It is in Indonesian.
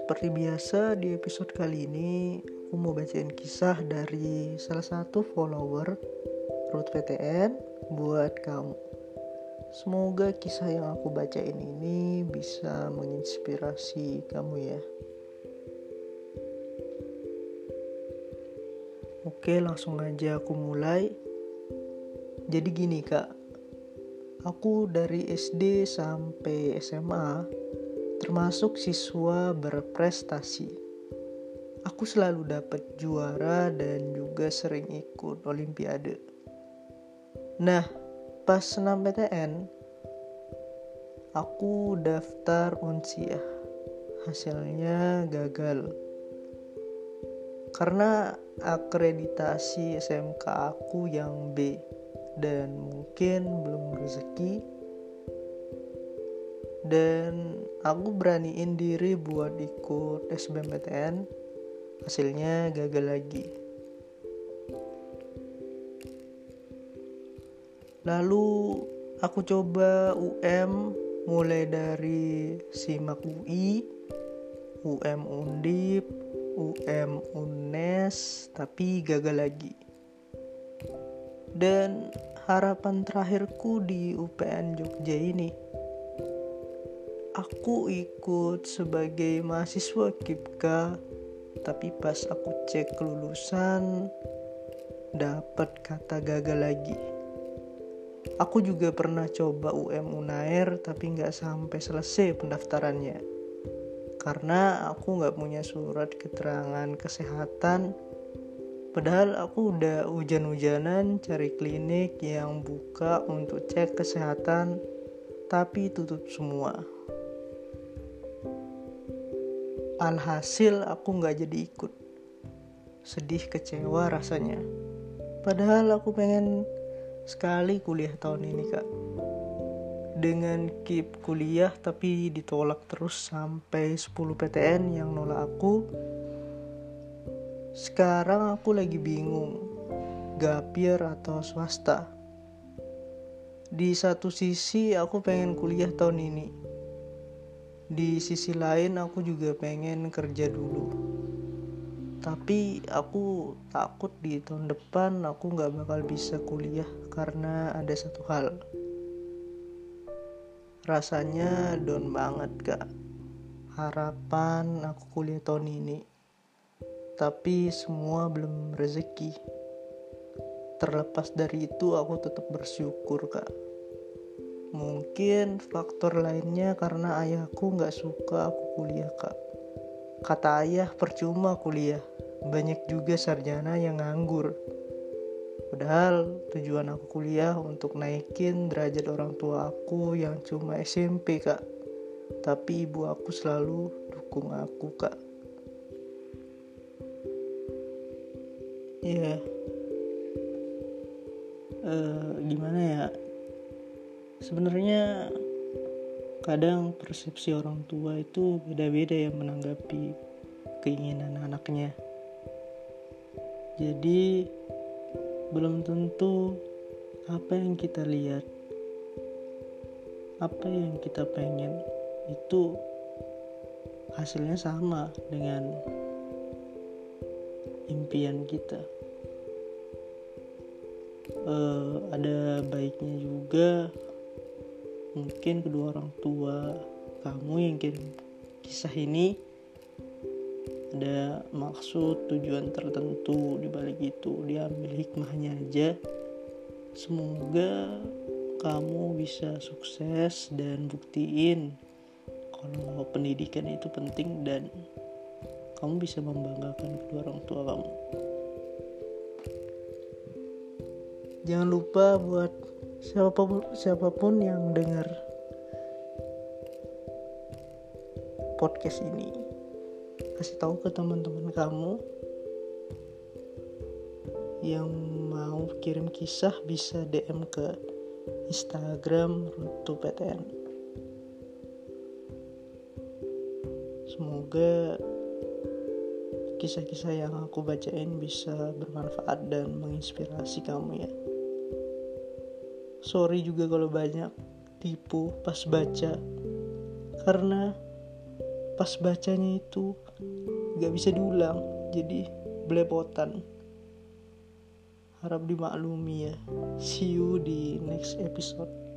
Seperti biasa di episode kali ini aku mau bacain kisah dari salah satu follower RUT PTN buat kamu. Semoga kisah yang aku bacain ini bisa menginspirasi kamu ya. Oke, langsung aja aku mulai. Jadi gini kak, aku dari SD sampai SMA termasuk siswa berprestasi. Aku selalu dapat juara dan juga sering ikut olimpiade. Nah, pas SNMPTN aku daftar Unsiah. Hasilnya gagal. Karena akreditasi SMK aku yang B dan mungkin belum rezeki, dan aku beraniin diri buat ikut SBMPTN, hasilnya gagal lagi. Lalu aku coba UM mulai dari SIMAK UI, UM Undip, UM UNES, tapi gagal lagi. Dan harapan terakhirku di UPN Jogja ini, aku ikut sebagai mahasiswa KIPKA, tapi pas aku cek kelulusan dapat kata gagal lagi. Aku juga pernah coba UM Unair tapi nggak sampai selesai pendaftarannya karena aku nggak punya surat keterangan kesehatan. Padahal aku udah hujan-hujanan cari klinik yang buka untuk cek kesehatan, tapi tutup semua. Alhasil aku gak jadi ikut. Sedih, kecewa rasanya. Padahal aku pengen sekali kuliah tahun ini kak. Dengan keep kuliah tapi ditolak terus sampai 10 PTN yang nolak aku. Sekarang aku lagi bingung, gapir atau swasta. Di satu sisi aku pengen kuliah tahun ini, di sisi lain aku juga pengen kerja dulu. Tapi aku takut di tahun depan aku gak bakal bisa kuliah karena ada satu hal. Rasanya down banget kak. Harapan aku kuliah tahun ini, tapi semua belum rezeki. Terlepas dari itu aku tetap bersyukur kak. Mungkin faktor lainnya karena ayahku gak suka aku kuliah kak. Kata ayah percuma kuliah, banyak juga sarjana yang nganggur. Padahal tujuan aku kuliah untuk naikin derajat orang tua aku yang cuma SMP kak. Tapi ibu aku selalu dukung aku kak. Iya, gimana ya? Sebenarnya kadang persepsi orang tua itu beda-beda yang menanggapi keinginan anaknya. Jadi belum tentu apa yang kita lihat, apa yang kita pengen itu hasilnya sama dengan impian kita. Ada baiknya juga mungkin kedua orang tua kamu yang kirim kisah ini ada maksud tujuan tertentu dibalik itu, diambil hikmahnya aja. Semoga kamu bisa sukses dan buktiin kalau pendidikan itu penting dan kamu bisa membanggakan kedua orang tua kamu. Jangan lupa buat siapapun yang dengar podcast ini, kasih tahu ke teman-teman kamu. Yang mau kirim kisah bisa DM ke Instagram RUT PTN. Semoga kisah-kisah yang aku bacain bisa bermanfaat dan menginspirasi kamu ya. Sorry juga kalau banyak tipu pas baca, karena pas bacanya itu gak bisa diulang, jadi belepotan. Harap dimaklumi ya. See you di next episode.